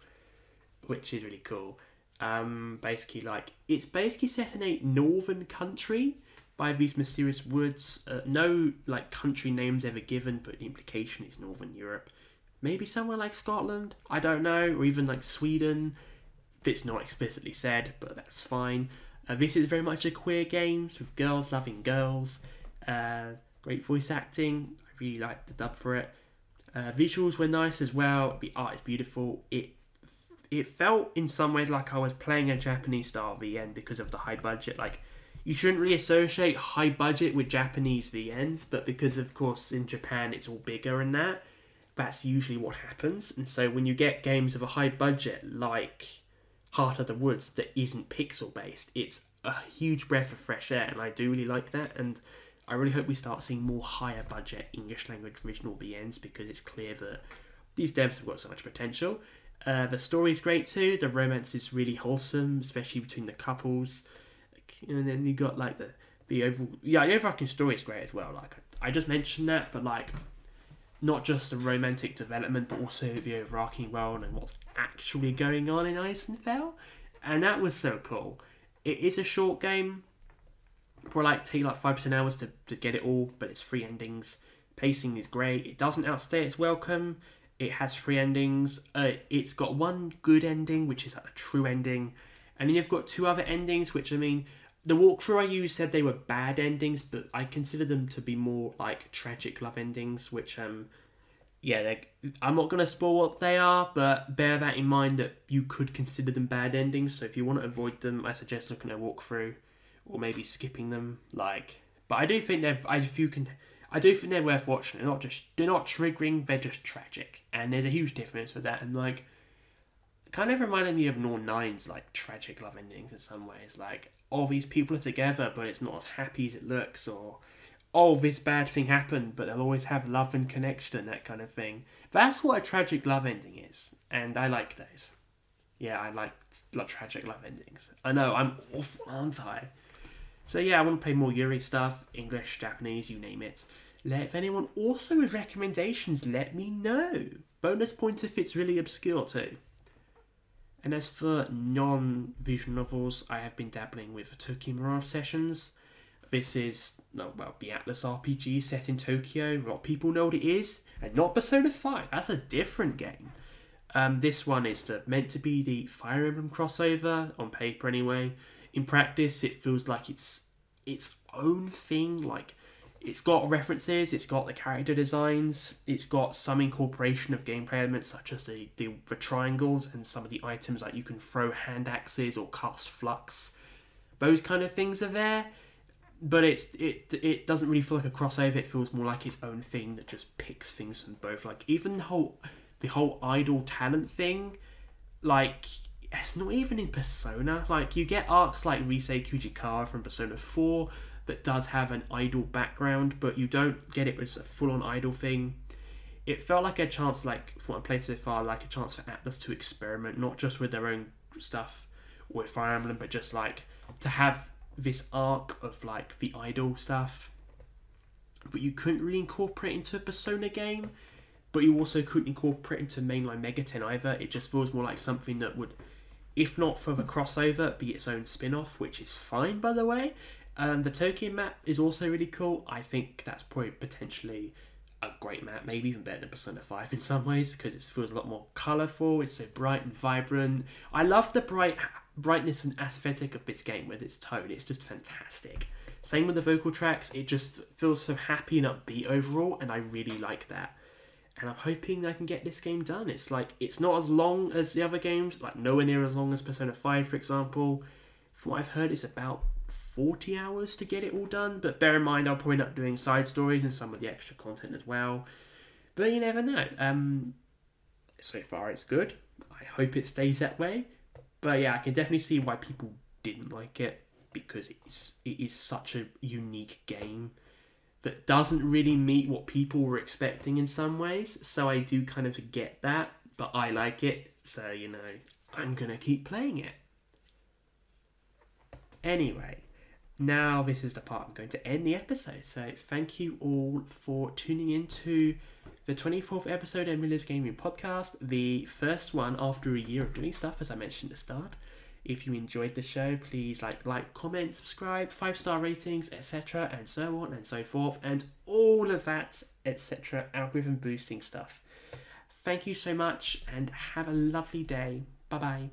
which is really cool. It's basically set in a northern country by these mysterious woods. No, like, country names ever given, but the implication is northern Europe. Maybe somewhere like Scotland, I don't know, or even like Sweden. It's not explicitly said, but that's fine. This is very much a queer game with girls loving girls. Great voice acting. I really liked the dub for it. Visuals were nice as well. The art is beautiful. It felt in some ways like I was playing a Japanese style VN because of the high budget. Like, you shouldn't really associate high budget with Japanese VNs, but because, of course, in Japan it's all bigger and that's usually what happens. And so when you get games of a high budget like Heart of the Woods that isn't pixel based, it's a huge breath of fresh air, and I do really like that. And I really hope we start seeing more higher budget English language original VNs, because it's clear that these devs have got so much potential. The story's great too. The romance is really wholesome, especially between the couples. And then you got, like, the overarching story is great as well. Like, I just mentioned that, but, like, not just the romantic development, but also the overarching world and what's actually going on in Eisenfell. And that was so cool. It is a short game. Probably, like, take, like, 5 to 10 hours to get it all, but it's 3 endings. Pacing is great. It doesn't outstay its welcome. It has 3 endings. It's got one good ending, which is, like, a true ending. And then you've got 2 other endings, which, I mean, the walkthrough I used said they were bad endings, but I consider them to be more, like, tragic love endings, which, I'm not going to spoil what they are, but bear that in mind that you could consider them bad endings. So if you want to avoid them, I suggest looking at a walkthrough. Or maybe skipping them, like. But I do think they're worth watching. They're not triggering. They're just tragic, and there's a huge difference with that. And, like, kind of reminded me of Nor 9's, like, tragic love endings in some ways. Like, oh, these people are together, but it's not as happy as it looks, or oh, this bad thing happened, but they'll always have love and connection and that kind of thing. That's what a tragic love ending is, and I like those. Yeah, I like tragic love endings. I know, I'm awful, aren't I? So yeah, I want to play more Yuri stuff, English, Japanese, you name it. If anyone also with recommendations, let me know. Bonus points if it's really obscure too. And as for non-visual novels, I have been dabbling with Tokyo Game Show sessions. This is, well, the Atlas RPG set in Tokyo. A lot of people know what it is. And not Persona 5. That's a different game. This one is meant to be the Fire Emblem crossover, on paper anyway. In practice, it feels like it's its own thing. Like, it's got references, it's got the character designs, it's got some incorporation of gameplay elements such as the triangles and some of the items like you can throw hand axes or cast flux. Those kind of things are there, but it doesn't really feel like a crossover. It feels more like its own thing that just picks things from both. Like, even the whole idol talent thing, like, it's not even in Persona. Like, you get arcs like Risei Kujikawa from Persona 4 that does have an idol background, but you don't get it as a full-on idol thing. It felt like a chance, like, for what I played so far, like a chance for Atlas to experiment, not just with their own stuff or with Fire Emblem, but just, like, to have this arc of, like, the idol stuff that you couldn't really incorporate into a Persona game, but you also couldn't incorporate into mainline Megaten either. It just feels more like something that would, if not for the crossover, be its own spin-off, which is fine, by the way. The Tokyo map is also really cool. I think that's probably potentially a great map, maybe even better than Persona 5 in some ways, because it feels a lot more colourful. It's so bright and vibrant. I love the brightness and aesthetic of this game with its tone. It's just fantastic. Same with the vocal tracks. It just feels so happy and upbeat overall, and I really like that. And I'm hoping I can get this game done. It's like, it's not as long as the other games, like nowhere near as long as Persona 5, for example. From what I've heard, it's about 40 hours to get it all done, but bear in mind I'll probably end up doing side stories and some of the extra content as well, but you never know. So far it's good. I hope it stays that way, but yeah, I can definitely see why people didn't like it, because it is such a unique game that doesn't really meet what people were expecting in some ways, so I do kind of get that, but I like it, so you know, I'm gonna keep playing it. Anyway, now this is the part I'm going to end the episode. So thank you all for tuning in to the 24th episode of Miller's Gaming Podcast, the first one after a year of doing stuff, as I mentioned at the start. If you enjoyed the show, please like, comment, subscribe, 5-star ratings, etc., and so on and so forth, and all of that, etc., algorithm boosting stuff. Thank you so much, and have a lovely day. Bye bye.